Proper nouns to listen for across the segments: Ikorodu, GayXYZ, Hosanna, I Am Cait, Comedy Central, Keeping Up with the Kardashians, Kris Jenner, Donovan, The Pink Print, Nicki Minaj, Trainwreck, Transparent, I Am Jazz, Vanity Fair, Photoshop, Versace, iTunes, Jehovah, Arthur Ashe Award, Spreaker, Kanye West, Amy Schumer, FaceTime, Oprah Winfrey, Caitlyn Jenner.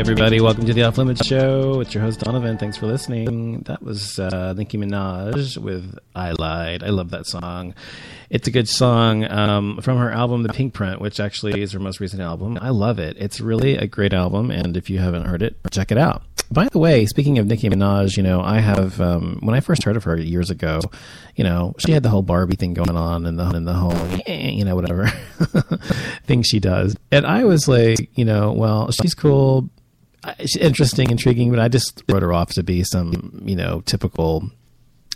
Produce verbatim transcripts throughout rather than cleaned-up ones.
Hey, everybody. Welcome to the Off Limits Show. It's your host, Donovan. Thanks for listening. That was uh, Nicki Minaj with I Lied. I love that song. It's a good song um, from her album, The Pink Print, which actually is her most recent album. I love it. It's really a great album, and if you haven't heard it, check it out. By the way, speaking of Nicki Minaj, you know, I have, um, when I first heard of her years ago, you know, she had the whole Barbie thing going on and the, and the whole, you know, whatever thing she does. And I was like, you know, well, she's cool, she's interesting, intriguing, but I just wrote her off to be some, you know, typical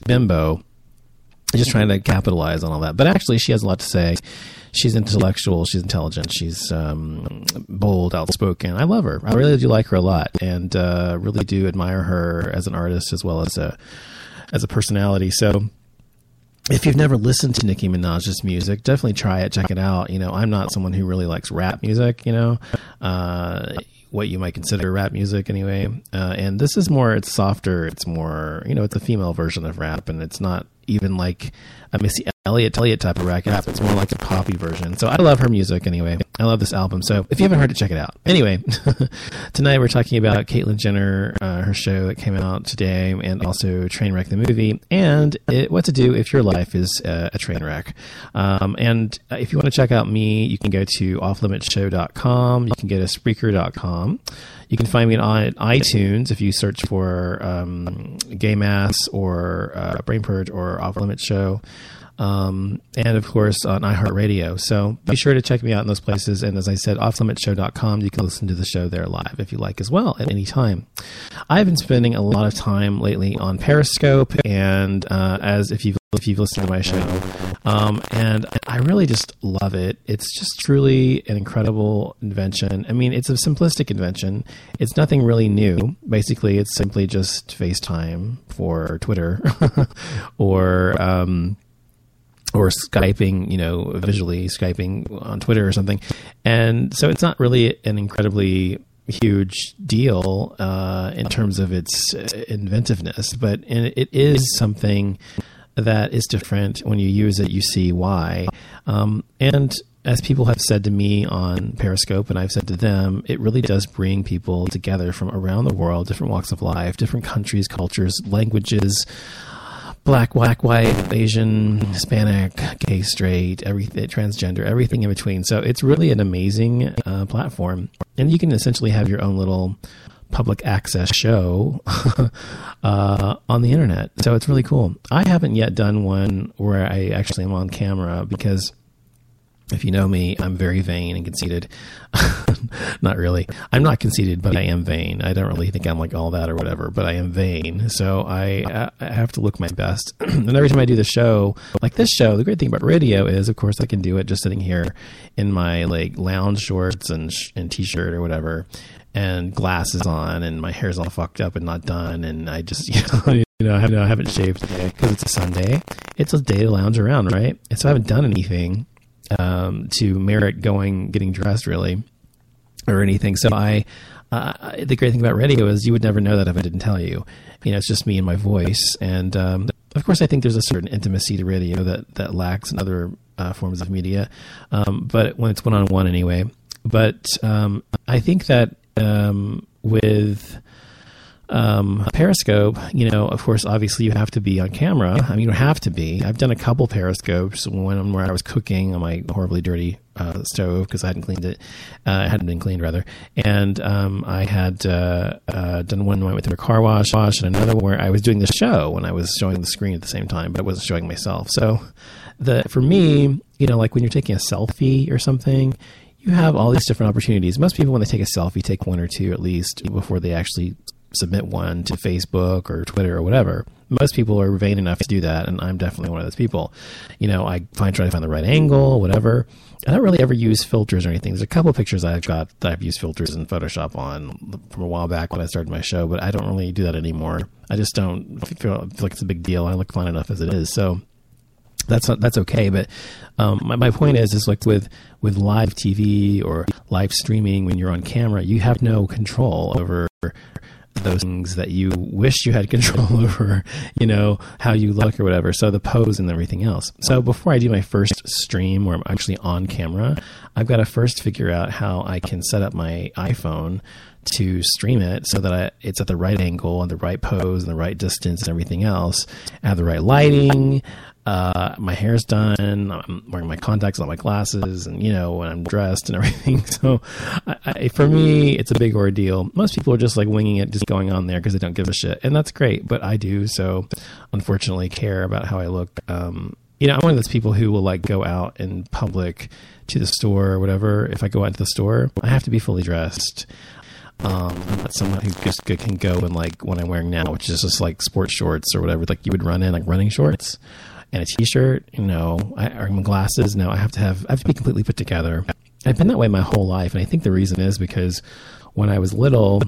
bimbo, just trying to capitalize on all that. But actually, she has a lot to say. She's intellectual. She's intelligent. She's um, bold, outspoken. I love her. I really do like her a lot, and uh, really do admire her as an artist as well as a as a personality. So, if you've never listened to Nicki Minaj's music, definitely try it. Check it out. You know, I'm not someone who really likes rap music. You know, uh, what you might consider rap music, anyway. Uh, and this is more. It's softer. It's more. You know, it's a female version of rap, and it's not even like a Missy Elliott type of rap. It's more like a poppy version. So I love her music anyway. I love this album. So if you haven't heard it, check it out. Anyway, tonight we're talking about Caitlyn Jenner, uh, her show that came out today, and also Trainwreck the movie, and it, what to do if your life is uh, a train wreck. Um, and uh, if you want to check out me, you can go to off limits show dot com. You can go to spreaker dot com. You can find me on iTunes if you search for um, Gay Mass or uh, Brain Purge or Off Limits Show. Um, and of course on iHeartRadio. So be sure to check me out in those places. And as I said, off limits show dot com, you can listen to the show there live if you like as well at any time. I've been spending a lot of time lately on Periscope, and uh, as if you've if you've listened to my show, um, and I really just love it. It's just truly an incredible invention. I mean, it's a simplistic invention. It's nothing really new. Basically, it's simply just FaceTime for Twitter or, um, or Skyping, you know, visually Skyping on Twitter or something. And so it's not really an incredibly huge deal uh, in terms of its inventiveness, but it is something that is different. When you use it, you see why. Um, and as people have said to me on Periscope, and I've said to them, it really does bring people together from around the world, different walks of life, different countries, cultures, languages, black, black, white, Asian, Hispanic, gay, straight, everything, transgender, everything in between. So it's really an amazing uh, platform. And you can essentially have your own little public access show uh, on the internet. So it's really cool. I haven't yet done one where I actually am on camera because if you know me, I'm very vain and conceited. Not really. I'm not conceited, but I am vain. I don't really think I'm like all that or whatever, but I am vain. So I, I have to look my best. And every time I do the show, like this show, the great thing about radio is, of course, I can do it just sitting here in my like lounge shorts and, sh- and t-shirt or whatever, and glasses on, and my hair's all fucked up and not done. And I just, you know, you know, I haven't, I haven't shaved today because it's a Sunday. It's a day to lounge around, right? And so I haven't done anything um, to merit going, getting dressed really or anything. So I, uh, the great thing about radio is you would never know that if I didn't tell you, you know, it's just me and my voice. And, um, of course I think there's a certain intimacy to radio that, that lacks in other uh, forms of media. Um, but when it's one-on-one anyway, but, um, I think that, um, with, um, Periscope, you know, of course, obviously you have to be on camera. I mean, you don't have to be. I've done a couple Periscopes, one where I was cooking on my horribly dirty uh, stove because I hadn't cleaned it. Uh, it hadn't been cleaned, rather. And um, I had uh, uh, done one with a car wash, wash, and another where I was doing the show and I was showing the screen at the same time, but I wasn't showing myself. So the for me, you know, like when you're taking a selfie or something, you have all these different opportunities. Most people, when they take a selfie, take one or two at least before they actually submit one to Facebook or Twitter or whatever. Most people are vain enough to do that, and I'm definitely one of those people. You know, I find try to find the right angle, whatever. I don't really ever use filters or anything. There's a couple of pictures I've got that I've used filters in Photoshop on from a while back when I started my show, but I don't really do that anymore. I just don't feel, feel like it's a big deal. I look fine enough as it is, so that's not, that's okay. But um, my, my point is, is like with with live T V or live streaming, when you're on camera, you have no control over those things that you wish you had control over, you know, how you look or whatever. So the pose and everything else. So before I do my first stream where I'm actually on camera, I've got to first figure out how I can set up my iPhone to stream it so that I, it's at the right angle and the right pose and the right distance and everything else. I have the right lighting. Uh, my hair's done. I'm wearing my contacts, all my glasses, and, you know, when I'm dressed and everything. So I, I, for me, it's a big ordeal. Most people are just like winging it, just going on there because they don't give a shit. And that's great, but I do. So unfortunately care about how I look. Um, you know, I'm one of those people who will like go out in public to the store or whatever. If I go out to the store, I have to be fully dressed. Um, I'm not someone who just can go in like what I'm wearing now, which is just like sports shorts or whatever. Like you would run in like running shorts and a t-shirt, you know, I, or my glasses. No, I have to have, I have to be completely put together. I've been that way my whole life. And I think the reason is because when I was little,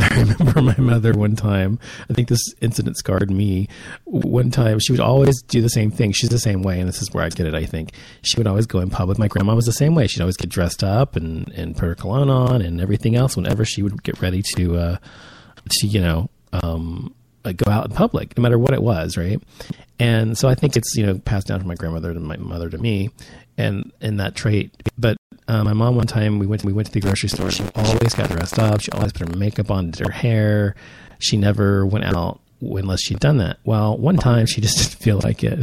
I remember my mother one time, I think this incident scarred me one time. She would always do the same thing. She's the same way. And this is where I get it. I think she would always go in public. My grandma was the same way. She'd always get dressed up and, and put her cologne on and everything else whenever she would get ready to, uh, to, you know, um, like go out in public, no matter what it was. Right. And so I think it's, you know, passed down from my grandmother to my mother to me and, and that trait. But, Uh, my mom, one time we went to, we went to the grocery store. She always got dressed up. She always put her makeup on, did her hair. She never went out unless she'd done that. Well, one time she just didn't feel like it.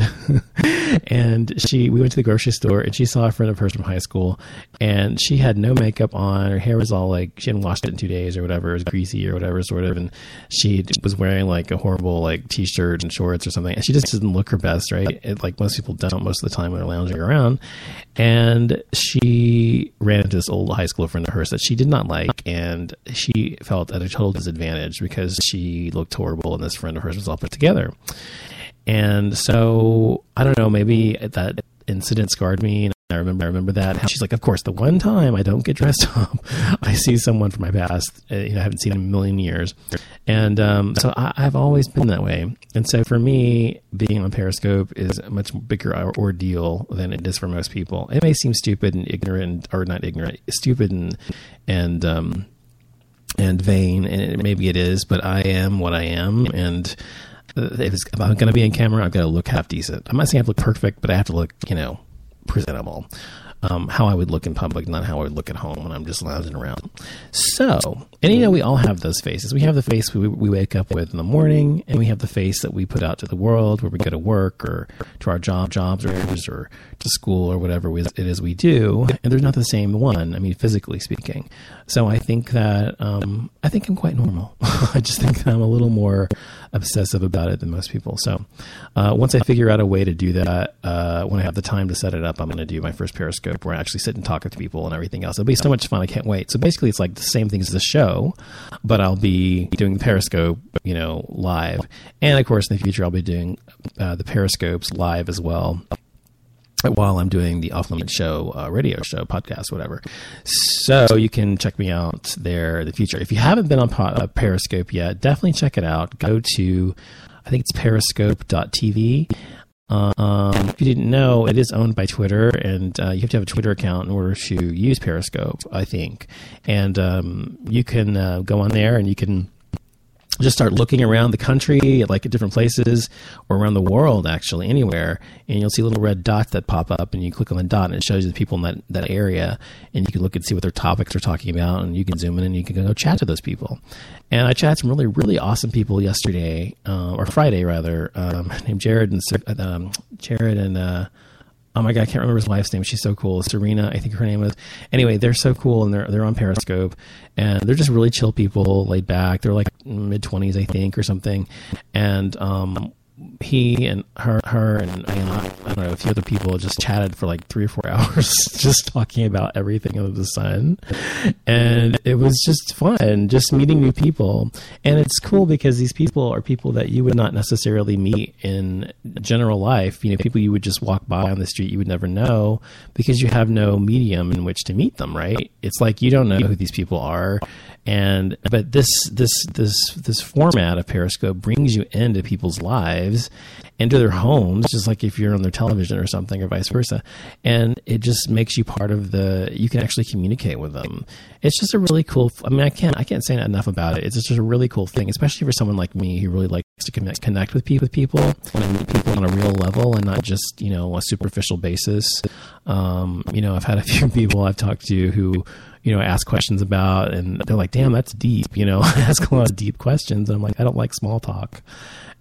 And she, we went to the grocery store and she saw a friend of hers from high school and she had no makeup on. Her hair was all like, she hadn't washed it in two days or whatever. It was greasy or whatever sort of. And she was wearing like a horrible like t-shirt and shorts or something. And she just didn't look her best, right? It, like most people don't most of the time when they're lounging around. And she ran into this old high school friend of hers that she did not like. And she felt at a total disadvantage because she looked horrible and this friend of hers was all put together. And so I don't know, maybe that incident scarred me. And I remember, I remember that she's like, of course, the one time I don't get dressed up, I see someone from my past, you know, I haven't seen in a million years. And, um, so I, I've always been that way. And so for me, being on Periscope is a much bigger ordeal than it is for most people. It may seem stupid and ignorant or not ignorant, stupid and, and, um, and vain. And maybe it is, but I am what I am. And, If, it's, if I'm going to be in camera, I've got to look half decent. I'm not saying I have to look perfect, but I have to look, you know, presentable. Um, how I would look in public, not how I would look at home when I'm just lounging around. So, and you know, we all have those faces. We have the face we, we wake up with in the morning, and we have the face that we put out to the world where we go to work or to our job, jobs or, or to school or whatever we, it is we do. And they're not the same one. I mean, physically speaking. So I think that, um, I think I'm quite normal. I just think that I'm a little more obsessive about it than most people. So, uh, once I figure out a way to do that, uh, when I have the time to set it up, I'm going to do my first Periscope where I actually sit and talk to people and everything else. It'll be so much fun. I can't wait. So basically it's like the same thing as the show, but I'll be doing the Periscope, you know, live. And of course in the future, I'll be doing uh, the Periscopes live as well while I'm doing the Off Limits Show, uh, radio show, podcast, whatever. So you can check me out there in the future. If you haven't been on Periscope yet, definitely check it out. Go to, I think it's periscope dot t v. Um, if you didn't know, it is owned by Twitter, and uh, you have to have a Twitter account in order to use Periscope, I think. And um, you can uh, go on there and you can just start looking around the country, like at different places or around the world, actually, anywhere. And you'll see little red dots that pop up and you click on the dot and it shows you the people in that, that area. And you can look and see what their topics are talking about and you can zoom in and you can go chat to those people. And I chatted some really, really awesome people yesterday, uh, or Friday rather, um, named Jared and, um, Jared and, uh, oh my God, I can't remember his wife's name. She's so cool. Serena, I think her name is. Anyway, they're so cool and they're, they're on Periscope and they're just really chill people, laid back. They're like mid twenties, I think, or something. And, um, he and her, her and I don't know, a few other people just chatted for like three or four hours, just talking about everything under the sun. And it was just fun, just meeting new people. And it's cool because these people are people that you would not necessarily meet in general life. You know, people you would just walk by on the street, you would never know because you have no medium in which to meet them, right? It's like, you don't know who these people are. And but this this this this format of Periscope brings you into people's lives, into their homes, just like if you're on their television or something, or vice versa. And it just makes you part of the. You can actually communicate with them. It's just a really cool. I mean, I can't I can't say enough about it. It's just a really cool thing, especially for someone like me who really likes to connect connect with people, with people, and meet people on a real level and not just, you know, a superficial basis. Um, you know, I've had a few people I've talked to who. You know, ask questions about, and they're like, damn, that's deep, you know, ask a lot of deep questions. And I'm like, I don't like small talk.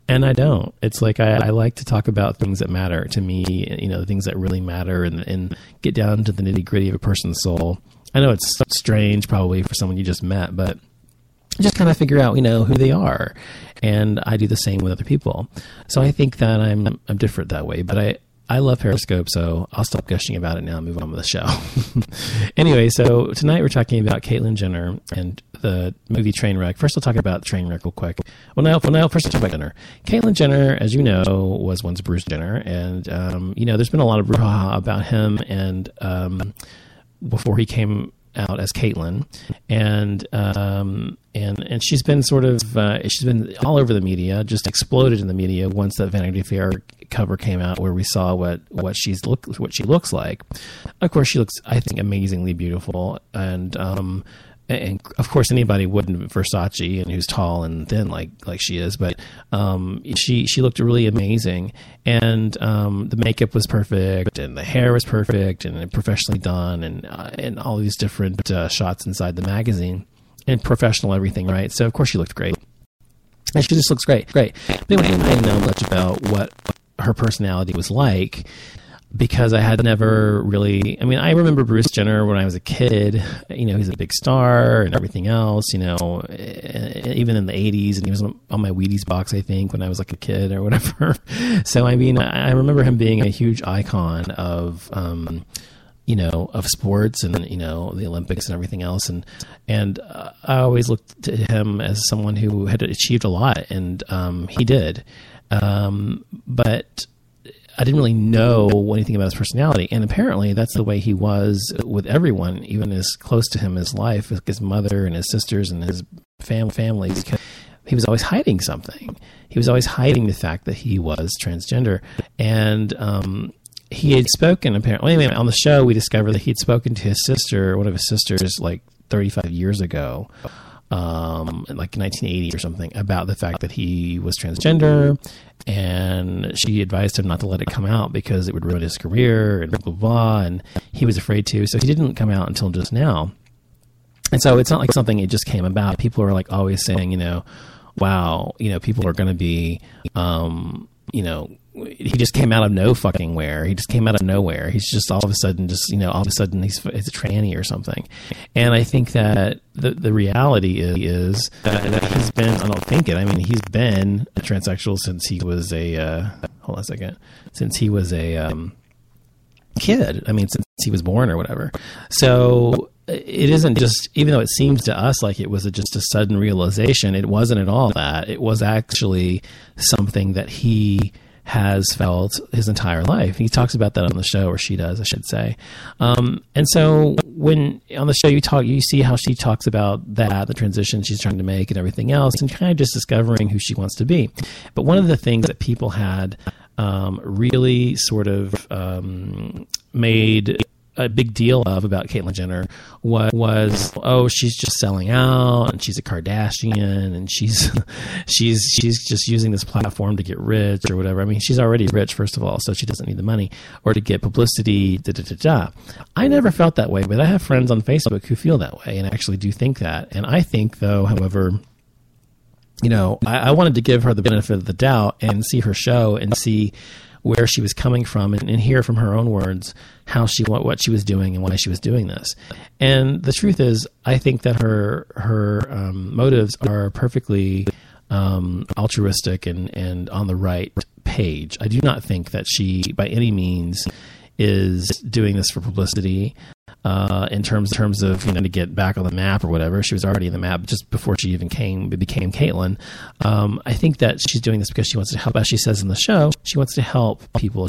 And I don't, it's like, I, I like to talk about things that matter to me, you know, things that really matter and, and get down to the nitty gritty of a person's soul. I know it's strange probably for someone you just met, but just kind of figure out, you know, who they are. And I do the same with other people. So I think that I'm, I'm different that way, but I, I love Periscope, so I'll stop gushing about it now and move on with the show. Anyway, so tonight we're talking about Caitlyn Jenner and the movie Trainwreck. First, I'll talk about Trainwreck real quick. Well, now, well, now first I'll talk about Jenner. Caitlyn Jenner, as you know, was once Bruce Jenner. And, um, you know, there's been a lot of brouhaha about him and um, before he came out as Caitlyn. And... Um, And and she's been sort of, uh, she's been all over the media, just exploded in the media once that Vanity Fair cover came out where we saw what, what, she's look, what she looks like. Of course, she looks, I think, amazingly beautiful. And um, and of course, anybody wouldn't Versace and who's tall and thin like, like she is. But um, she, she looked really amazing. And um, the makeup was perfect and the hair was perfect and professionally done and, uh, and all these different uh, shots inside the magazine. And professional everything, right? So, of course, she looked great. And she just looks great. Great. But anyway, I didn't know much about what her personality was like because I had never really... I mean, I remember Bruce Jenner when I was a kid. You know, he's a big star and everything else, you know, even in the eighties. And he was on my Wheaties box, I think, when I was like a kid or whatever. So, I mean, I remember him being a huge icon of... Um, you know, of sports and, you know, the Olympics and everything else. And, and uh, I always looked to him as someone who had achieved a lot and, um, he did. Um, but I didn't really know anything about his personality. And apparently that's the way he was with everyone, even as close to him as life, his mother and his sisters and his fam- families. He was always hiding something. He was always hiding the fact that he was transgender. And, um, he had spoken apparently anyway, on the show. We discovered that he'd spoken to his sister, one of his sisters, like thirty-five years ago, um, like nineteen eighty or something, about the fact that he was transgender. And she advised him not to let it come out because it would ruin his career and blah, blah, blah. And he was afraid to. So he didn't come out until just now. And so it's not like something it just came about. People are like always saying, you know, wow, you know, people are going to be, um, you know, he just came out of no fucking where. He just came out of nowhere. He's just all of a sudden just, you know, all of a sudden he's, he's a tranny or something. And I think that the, the reality is, is that, that he's been, I don't think it, I mean, he's been a transsexual since he was a, uh, hold on a second, since he was a um, kid. I mean, since he was born or whatever. So it isn't just, even though it seems to us like it was a, just a sudden realization, it wasn't at all that. It was actually something that he has felt his entire life. He talks about that on the show, or she does, I should say. Um, and so when on the show you talk, you see how she talks about that, the transition she's trying to make and everything else, and kind of just discovering who she wants to be. But one of the things that people had um, really sort of um, made a big deal of about Caitlyn Jenner was, was, oh, she's just selling out and she's a Kardashian and she's, she's, she's just using this platform to get rich or whatever. I mean, she's already rich, first of all, so she doesn't need the money or to get publicity. Da, da, da, da. I never felt that way, but I have friends on Facebook who feel that way and actually do think that. And I think though, however, you know, I, I wanted to give her the benefit of the doubt and see her show and see where she was coming from and, and hear from her own words how she what, what she was doing and why she was doing this. And the truth is, I think that her her um, motives are perfectly um, altruistic and, and on the right page. I do not think that she, by any means, is doing this for publicity uh, in terms in terms of, you know, to get back on the map or whatever. She was already in the map just before she even came became Caitlyn. Um, I think that she's doing this because she wants to help. As she says in the show, she wants to help people.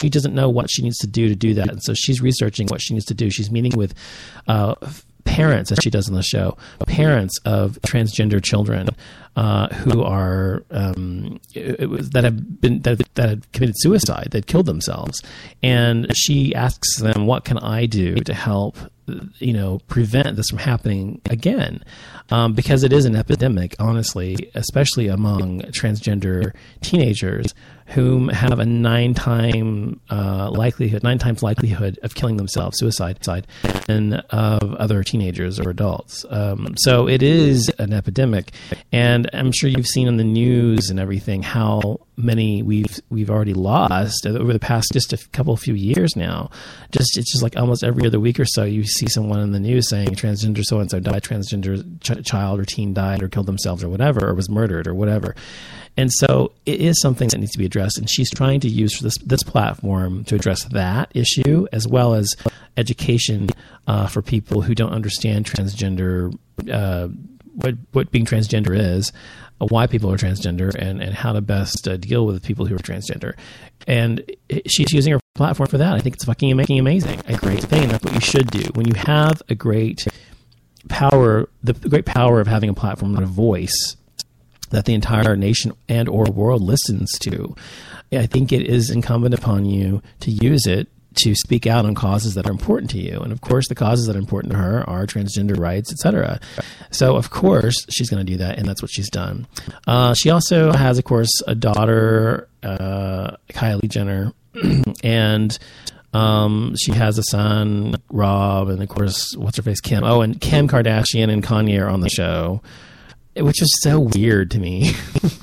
She doesn't know what she needs to do to do that, and so she's researching what she needs to do. She's meeting with uh, parents, as she does on the show, parents of transgender children uh, who are um, it, it was, that have been that, that have committed suicide, that killed themselves, and she asks them, "What can I do to help?" You know, prevent this from happening again, um, because it is an epidemic, honestly, especially among transgender teenagers, whom have a nine time uh, likelihood, nine times likelihood of killing themselves, suicide, than of other teenagers or adults. Um, so it is an epidemic, and I'm sure you've seen on the news and everything how many we've we've already lost over the past just a couple few years now. Just it's just like almost every other week or so you see someone in the news saying transgender so and so died, transgender ch- child or teen died or killed themselves or whatever, or was murdered or whatever. And so it is something that needs to be addressed, and she's trying to use this this platform to address that issue, as well as education uh, for people who don't understand transgender uh, what what being transgender is, why people are transgender, and, and how to best uh, deal with people who are transgender. And she's using her platform for that. I think it's fucking amazing, a great thing, and that's what you should do. When you have a great power, the great power of having a platform and a voice that the entire nation and or world listens to, I think it is incumbent upon you to use it to speak out on causes that are important to you. And of course, the causes that are important to her are transgender rights, et cetera. So of course, she's going to do that. And that's what she's done. Uh, she also has, of course, a daughter, uh, Kylie Jenner, and um, she has a son, Rob, and of course, what's her face, Kim. Oh, and Kim Kardashian and Kanye are on the show, which is so weird to me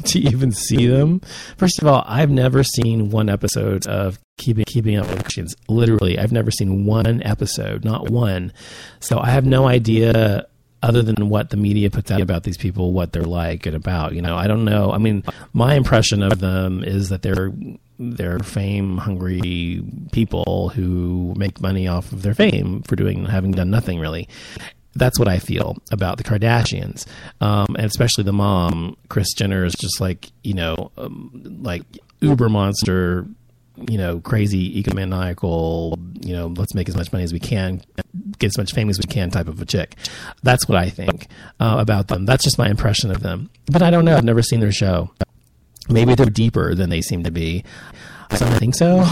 to even see them. First of all, I've never seen one episode of Keeping, Keeping Up with the Kardashians. Literally, I've never seen one episode, not one. So I have no idea, other than what the media puts out about these people, what they're like and about. You know, I don't know. I mean, my impression of them is that they're they're fame-hungry people who make money off of their fame for doing having done nothing, really. That's what I feel about the Kardashians, um, and especially the mom, Kris Jenner, is just like, you know, um, like uber monster, you know, crazy, egomaniacal, you know, let's make as much money as we can, get as much fame as we can type of a chick. That's what I think uh, about them. That's just my impression of them. But I don't know. I've never seen their show. Maybe they're deeper than they seem to be. I don't think so.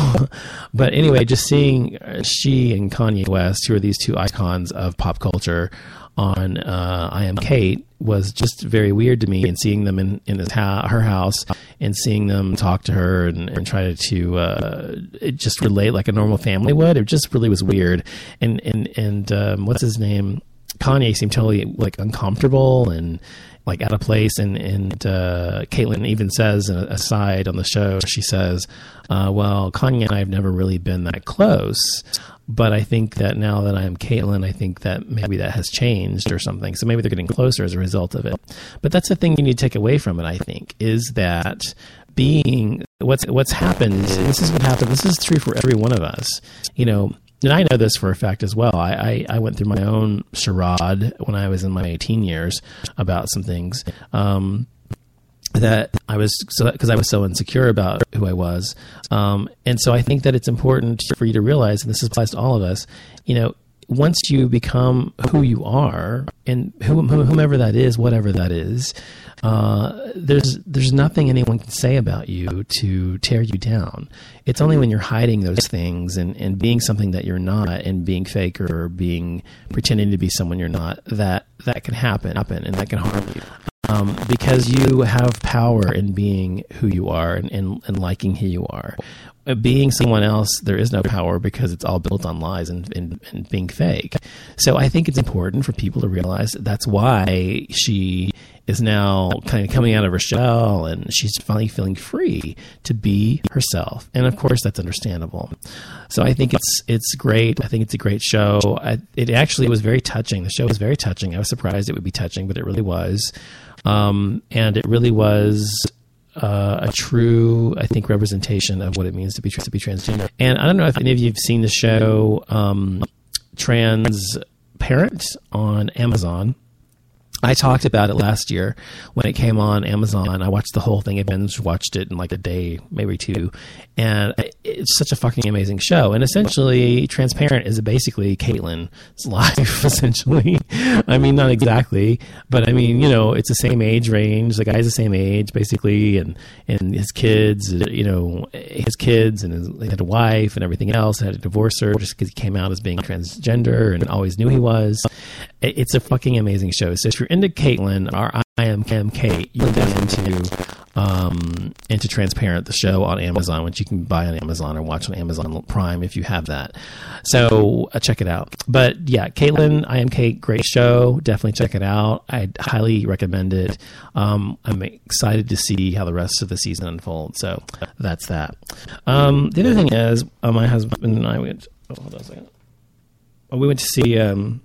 But anyway, just seeing she and Kanye West, who are these two icons of pop culture, on uh, I Am Cait was just very weird to me, and seeing them in, in his ha- her house and seeing them talk to her and, and try to uh, just relate like a normal family would. It just really was weird. And, and, and um, what's his name? Kanye seemed totally like uncomfortable and like out of place. And, and, uh, Caitlyn even says an aside on the show, she says, uh, well, Kanye and I have never really been that close, but I think that now that I'm Caitlyn, I think that maybe that has changed or something. So maybe they're getting closer as a result of it. But that's the thing you need to take away from it, I think, is that being what's, what's happened. This is what happened. This is true for every one of us, you know. And I know this for a fact as well. I, I, I went through my own charade when I was in my teen years about some things um, that I was so because I was so insecure about who I was. Um, and so I think that it's important for you to realize, and this applies to all of us, you know, once you become who you are, and whom, whomever that is, whatever that is, uh, there's there's nothing anyone can say about you to tear you down. It's only when you're hiding those things and, and being something that you're not, and being fake or being pretending to be someone you're not, that that can happen, happen and that can harm you. Um, because you have power in being who you are and, and, and liking who you are. Being someone else, there is no power because it's all built on lies and, and, and being fake. So I think it's important for people to realize that's why she is now kind of coming out of her shell, and she's finally feeling free to be herself. And of course, that's understandable. So I think it's it's great. I think it's a great show. I, it actually was very touching. The show was very touching. I was surprised it would be touching, but it really was. Um, and it really was uh, a true, I think, representation of what it means to be to be transgender. And I don't know if any of you have seen the show um, Transparent on Amazon. I talked about it last year when it came on Amazon. I watched the whole thing. I binge watched it in like a day, maybe two. And it's such a fucking amazing show. And essentially, Transparent is basically Caitlyn's life, essentially. I mean, not exactly, but I mean, you know, it's the same age range. The guy's the same age, basically, and, and his kids, you know, his kids, and his, he had a wife and everything else. He had to divorce her just because he came out as being transgender and always knew he was. It's a fucking amazing show. So if you're into Caitlyn, or I Am Cait, you can get into um, into Transparent, the show on Amazon, which you can buy on Amazon or watch on Amazon Prime if you have that. So uh, check it out. But yeah, Caitlyn, I Am Cait, great show. Definitely check it out. I highly recommend it. Um, I'm excited to see how the rest of the season unfolds. So that's that. Um, the other thing is, uh, my husband and I went. Oh, hold on a second. We went to see. Um,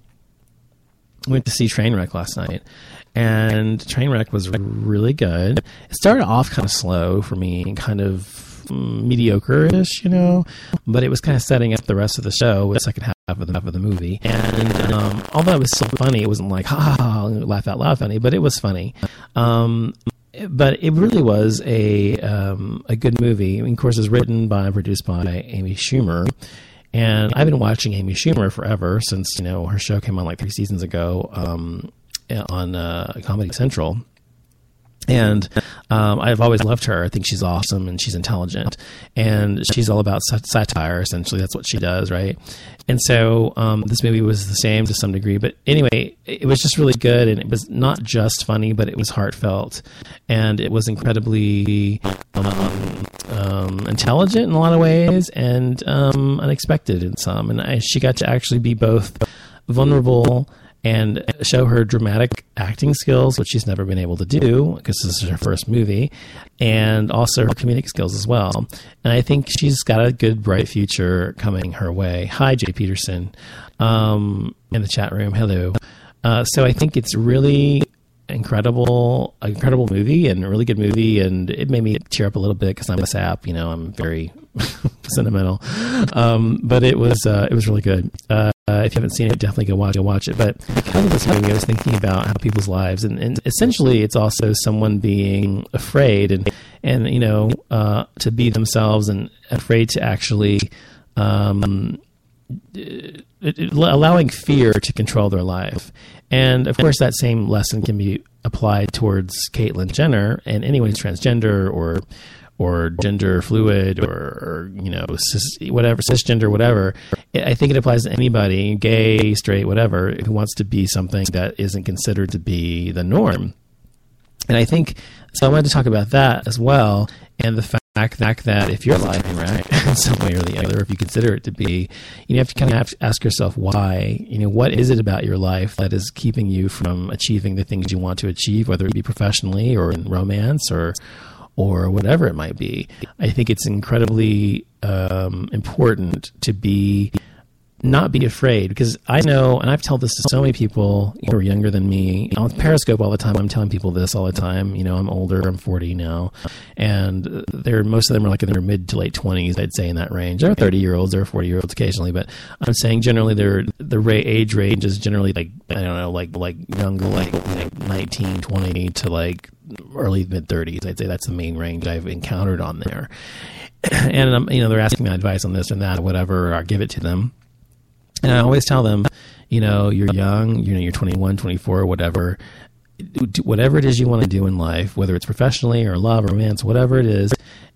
went to see Trainwreck last night, and Trainwreck was really good. It started off kind of slow for me and kind of mediocre-ish, you know, but it was kind of setting up the rest of the show with the second half of the, half of the movie. And um, although it was so funny, it wasn't like, ha ha, laugh out loud funny, but it was funny. Um, but it really was a um, a good movie. I mean, of course, it's written by and produced by Amy Schumer. And I've been watching Amy Schumer forever since, you know, her show came on like three seasons ago um, on uh, Comedy Central. And um, I've always loved her. I think she's awesome and she's intelligent. And she's all about sat- satire, essentially. That's what she does, right? And so um, this movie was the same to some degree. But anyway, it was just really good. And it was not just funny, but it was heartfelt. And it was incredibly um, um, intelligent in a lot of ways and um, unexpected in some. And I, she got to actually be both vulnerable and show her dramatic acting skills, which she's never been able to do because this is her first movie, and also her comedic skills as well. And I think she's got a good, bright future coming her way. Hi, Jay Peterson, um, in the chat room. Hello. Uh, so I think it's really incredible, incredible movie and a really good movie. And it made me tear up a little bit because I'm a sap, you know, I'm very sentimental. Um, but it was, uh, it was really good. Uh, Uh, if you haven't seen it, definitely go watch, go watch it. But because of this movie, I was thinking about how people's lives, and, and essentially it's also someone being afraid and, and you know, uh, to be themselves and afraid to actually um, it, it, allowing fear to control their life. And, of course, that same lesson can be applied towards Caitlyn Jenner and anyone who's transgender or or gender fluid, or, or you know, cis, whatever, cisgender, whatever. I think it applies to anybody, gay, straight, whatever, who wants to be something that isn't considered to be the norm. And I think, so I wanted to talk about that as well, and the fact Fact that if you're lying, right, in some way or the other, if you consider it to be, you have to kind of have to ask yourself why. You know, what is it about your life that is keeping you from achieving the things you want to achieve, whether it be professionally or in romance or or whatever it might be. I think it's incredibly um, important to be not be afraid, because I know, and I've told this to so many people who are younger than me, on Periscope all the time, I'm telling people this all the time, you know, I'm older, I'm forty now, and they're, most of them are like in their mid to late twenties, I'd say in that range. There are thirty-year-olds, there are forty-year-olds occasionally, but I'm saying generally they're, the age range is generally like, I don't know, like like younger, like, like nineteen, twenty to like early mid thirties. I'd say that's the main range I've encountered on there. And, I'm, you know, they're asking my advice on this and that, whatever, I give it to them. And I always tell them, you know, you're young, you know, you're twenty-one, twenty-four, whatever, whatever it is you want to do in life, whether it's professionally or love or romance, whatever it is,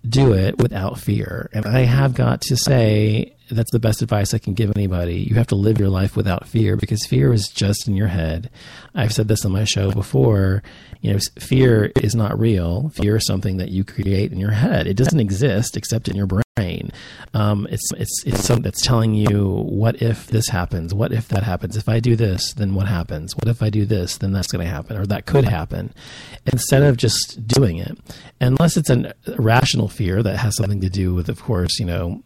do it without fear. And I have got to say, that's the best advice I can give anybody. You have to live your life without fear, because fear is just in your head. I've said this on my show before, you know, fear is not real. Fear is something that you create in your head. It doesn't exist except in your brain. brain. Um, it's it's it's something that's telling you, what if this happens? What if that happens? If I do this, then what happens? What if I do this, then that's going to happen, or that could happen, instead of just doing it. Unless it's a rational fear that has something to do with, of course, you know,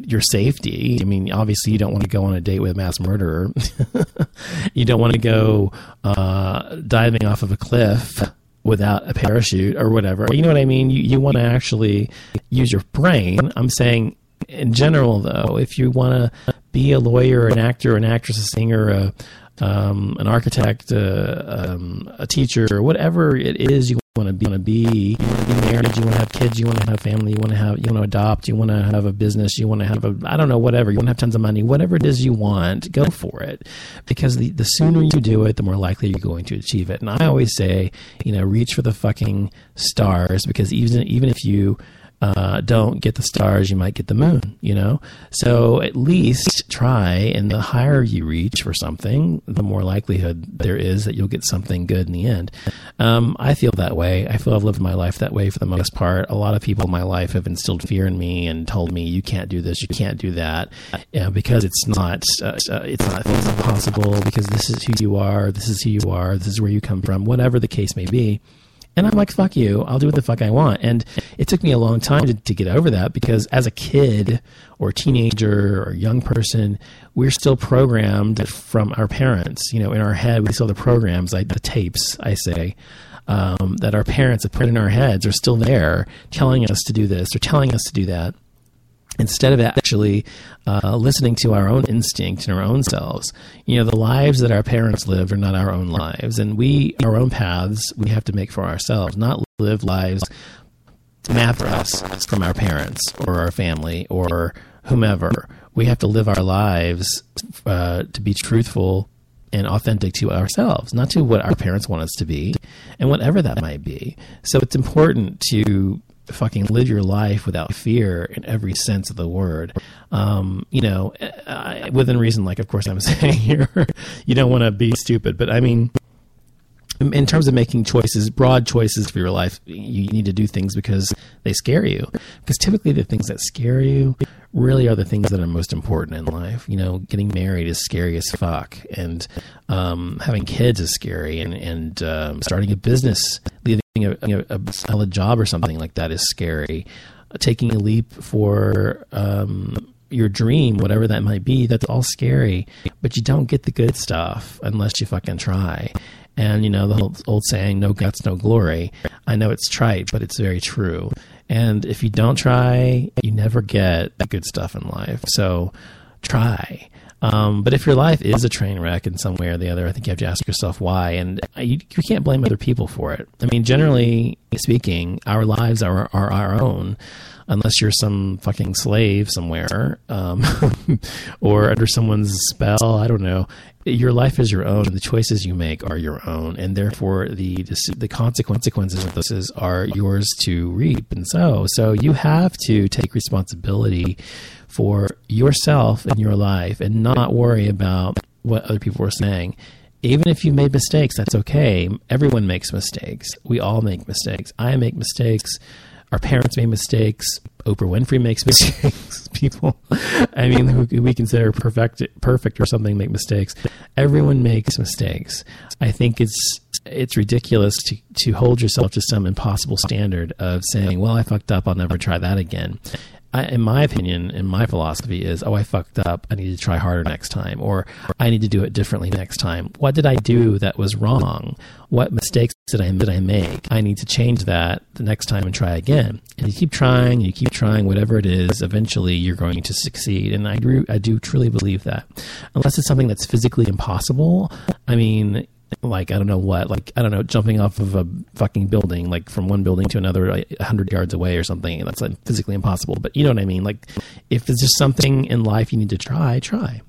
your safety. I mean, obviously you don't want to go on a date with a mass murderer. You don't want to go uh, diving off of a cliff without a parachute or whatever. You know what I mean? You, you want to actually use your brain. I'm saying in general, though, if you want to be a lawyer, an actor, an actress, a singer, a, um, an architect, a, um, a teacher, whatever it is you want to be, you want to be married, you want to have kids, you want to have family, you want to have, you want to adopt, you want to have a business, you want to have a, I don't know, whatever, you want to have tons of money, whatever it is you want, go for it. Because the, the sooner you do it, the more likely you're going to achieve it. And I always say, you know, reach for the fucking stars, because even, even if you uh, don't get the stars, you might get the moon, you know? So at least try, and the higher you reach for something, the more likelihood there is that you'll get something good in the end. Um, I feel that way. I feel I've lived my life that way for the most part. A lot of people in my life have instilled fear in me and told me, you can't do this, you can't do that, you know, because it's not, uh, it's not, it's not possible, because this is who you are, this is who you are, this is where you come from, whatever the case may be. And I'm like, fuck you, I'll do what the fuck I want. And it took me a long time to, to get over that, because as a kid or teenager or young person, we're still programmed from our parents. You know, in our head, we still have the programs, like the tapes, I say, um, that our parents have put in our heads are still there, telling us to do this or telling us to do that, instead of actually uh, listening to our own instinct and our own selves. You know, the lives that our parents lived are not our own lives. And we, our own paths, we have to make for ourselves, not live lives mapped for us from our parents or our family or whomever. We have to live our lives uh, to be truthful and authentic to ourselves, not to what our parents want us to be, and whatever that might be. So it's important to fucking live your life without fear in every sense of the word. Um, you know, I, within reason, like, of course I'm saying here, you don't want to be stupid, but I mean, in terms of making choices, broad choices for your life, you need to do things because they scare you. Because typically the things that scare you really are the things that are most important in life. You know, getting married is scary as fuck, and um, having kids is scary, and, and um, starting a business, leaving a, a, a solid job or something like that is scary. Taking a leap for um, your dream, whatever that might be, that's all scary. But you don't get the good stuff unless you fucking try. And, you know, the whole old saying, no guts, no glory. I know it's trite, but it's very true. And if you don't try, you never get the good stuff in life. So try. Um, but if your life is a train wreck in some way or the other, I think you have to ask yourself why. And I, you, you can't blame other people for it. I mean, generally speaking, our lives are, are our own, unless you're some fucking slave somewhere um, or under someone's spell. I don't know. Your life is your own. The choices you make are your own. And therefore, the the consequences of this are yours to reap. And so, so you have to take responsibility for yourself and your life, and not worry about what other people are saying. Even if you made mistakes, that's okay. Everyone makes mistakes. We all make mistakes. I make mistakes. Our parents made mistakes. Oprah Winfrey makes mistakes. People, I mean, who we consider perfect, perfect or something, make mistakes. Everyone makes mistakes. I think it's it's ridiculous to, to hold yourself to some impossible standard of saying, "Well, I fucked up. I'll never try that again." I, in my opinion, in my philosophy is, oh, I fucked up, I need to try harder next time, or I need to do it differently next time. What did I do that was wrong? What mistakes did I, did I make? I need to change that the next time and try again. And you keep trying, you keep trying, whatever it is, eventually you're going to succeed. And I do, I do truly believe that. Unless it's something that's physically impossible, I mean... Like, I don't know what, like, I don't know, jumping off of a fucking building, like from one building to another, like one hundred yards away or something. That's like physically impossible. But you know what I mean? Like, if there's just something in life you need to try, try.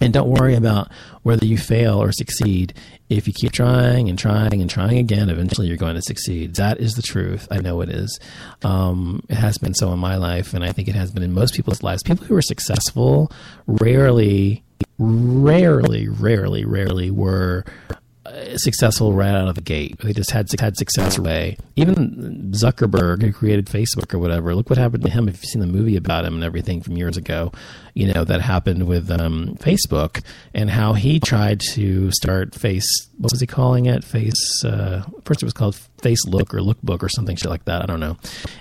And don't worry about whether you fail or succeed. If you keep trying and trying and trying again, eventually you're going to succeed. That is the truth. I know it is. Um, it has been so in my life, and I think it has been in most people's lives. People who are successful rarely... Rarely, rarely, rarely were successful right out of the gate. They just had had success away. Even Zuckerberg, who created Facebook or whatever, look what happened to him. If you've seen the movie about him and everything from years ago, you know, that happened with um, Facebook and how he tried to start Face, what was he calling it? Face, uh, first it was called Face Look or Lookbook or something shit like that. I don't know.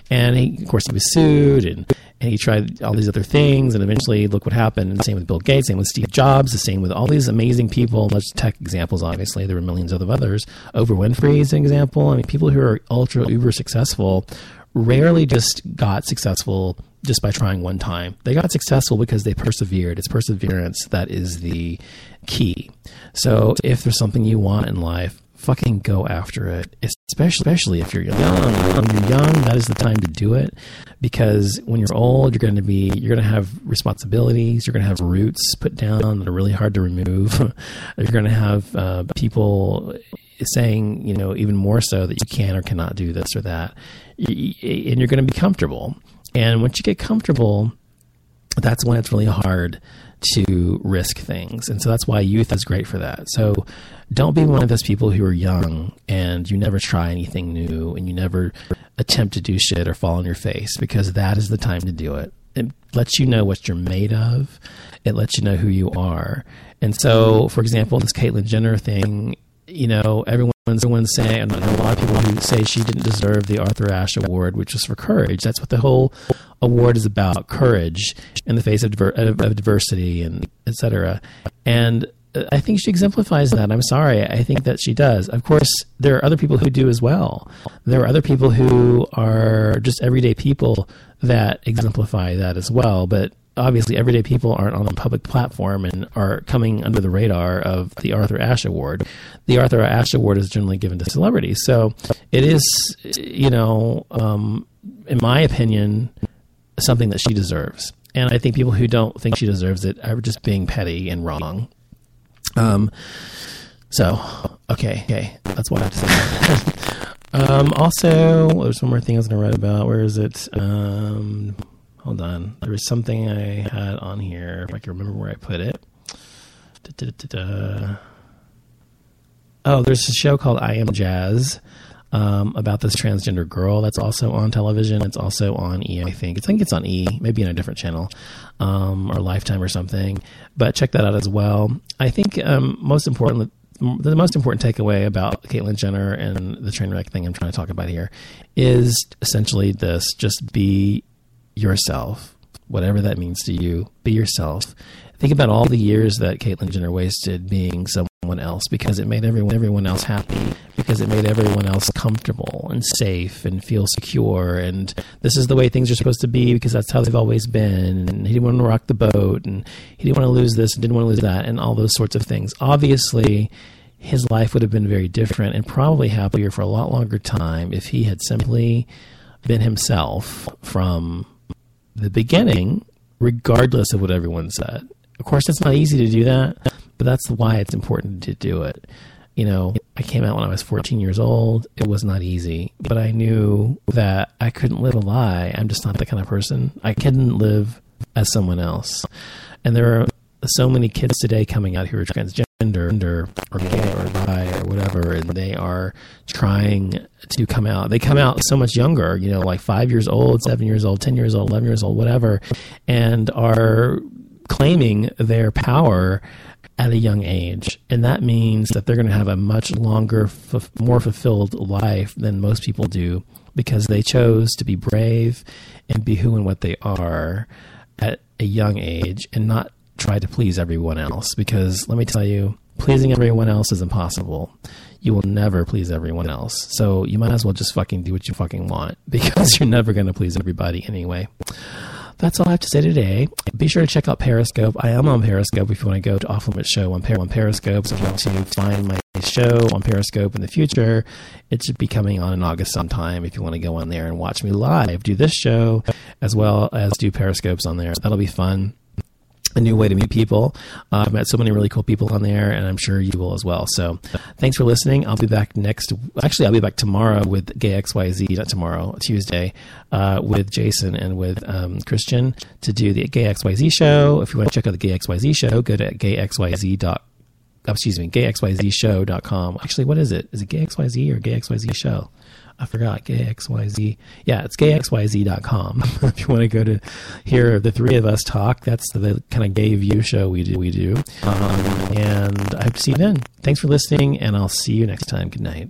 And he, of course, he was sued and, and he tried all these other things. And eventually, look what happened. And the same with Bill Gates, same with Steve Jobs, the same with all these amazing people, lots of tech examples, obviously. There were millions of others. Oprah Winfrey is an example. I mean, people who are ultra uber successful rarely just got successful just by trying one time. They got successful because they persevered. It's perseverance that is the key. So if there's something you want in life, fucking go after it, especially, especially if you're young. When you're young, that is the time to do it, because when you're old, you're going to be, you're going to have responsibilities. You're going to have roots put down that are really hard to remove. You're going to have uh, people saying, you know, even more so that you can or cannot do this or that. And you're going to be comfortable. And once you get comfortable, that's when it's really hard to risk things. And so that's why youth is great for that. So don't be one of those people who are young and you never try anything new and you never attempt to do shit or fall on your face, because that is the time to do it. It lets you know what you're made of. It lets you know who you are. And so, for example, this Caitlyn Jenner thing, you know, everyone Someone's saying, and a lot of people who say she didn't deserve the Arthur Ashe Award, which was for courage. That's what the whole award is about, courage in the face of, diver- of diversity and et cetera. And I think she exemplifies that. I'm sorry. I think that she does. Of course, there are other people who do as well. There are other people who are just everyday people that exemplify that as well. But obviously, everyday people aren't on a public platform and are coming under the radar of the Arthur Ashe Award. The Arthur Ashe Award is generally given to celebrities. So it is, you know, um, in my opinion, something that she deserves. And I think people who don't think she deserves it are just being petty and wrong. Um. So, okay, okay. That's what I have to say. um, also, there's one more thing I was going to write about. Where is it? Um... Hold on. There was something I had on here, if I can remember where I put it. Da, da, da, da. Oh, there's a show called I Am Jazz um, about this transgender girl that's also on television. It's also on E, I think. I think it's on E, maybe on a different channel um, or Lifetime or something. But check that out as well. I think um, most importantly, the most important takeaway about Caitlyn Jenner and the train wreck thing I'm trying to talk about here is essentially this: just be yourself, whatever that means to you. Be yourself. Think about all the years that Caitlyn Jenner wasted being someone else, because it made everyone everyone else happy, because it made everyone else comfortable and safe and feel secure, and this is the way things are supposed to be because that's how they've always been, and he didn't want to rock the boat, and he didn't want to lose this and didn't want to lose that, and all those sorts of things. Obviously, his life would have been very different and probably happier for a lot longer time if he had simply been himself from the beginning, regardless of what everyone said. Of course, it's not easy to do that, but that's why it's important to do it. You know, I came out when I was fourteen years old. It was not easy, but I knew that I couldn't live a lie. I'm just not that kind of person. I couldn't live as someone else. And there are so many kids today coming out who are transgender or gay or bi or whatever, and they are trying to come out. They come out so much younger, you know, like five years old, seven years old, ten years old, eleven years old, whatever, and are claiming their power at a young age. And that means that they're going to have a much longer, f- more fulfilled life than most people do, because they chose to be brave and be who and what they are at a young age and not try to please everyone else, because let me tell you, pleasing everyone else is impossible. You will never please everyone else. So you might as well just fucking do what you fucking want, because you're never going to please everybody anyway. That's all I have to say today. Be sure to check out Periscope. I am on Periscope if you want to go to Off Limits Show on, per- on Periscope. So if you want to find my show on Periscope in the future, it should be coming on in August sometime if you want to go on there and watch me live. Do this show as well as do Periscopes on there. So that'll be fun. A new way to meet people. Uh, I've met so many really cool people on there, and I'm sure you will as well. So thanks for listening. I'll be back next. Actually, I'll be back tomorrow with GayXYZ, not tomorrow, Tuesday, uh, with Jason and with um, Christian to do the GayXYZ show. If you want to check out the GayXYZ show, go to gay x y z dot com. excuse me, gay x y z show dot com. Actually, what is it? Is it gay x y z or gay x y z show? I forgot. gay x y z. Yeah, it's gay x y z dot com. If you want to go to hear the three of us talk, that's the kind of gay view show we do. We do. Um, and I hope to see you then. Thanks for listening, and I'll see you next time. Good night.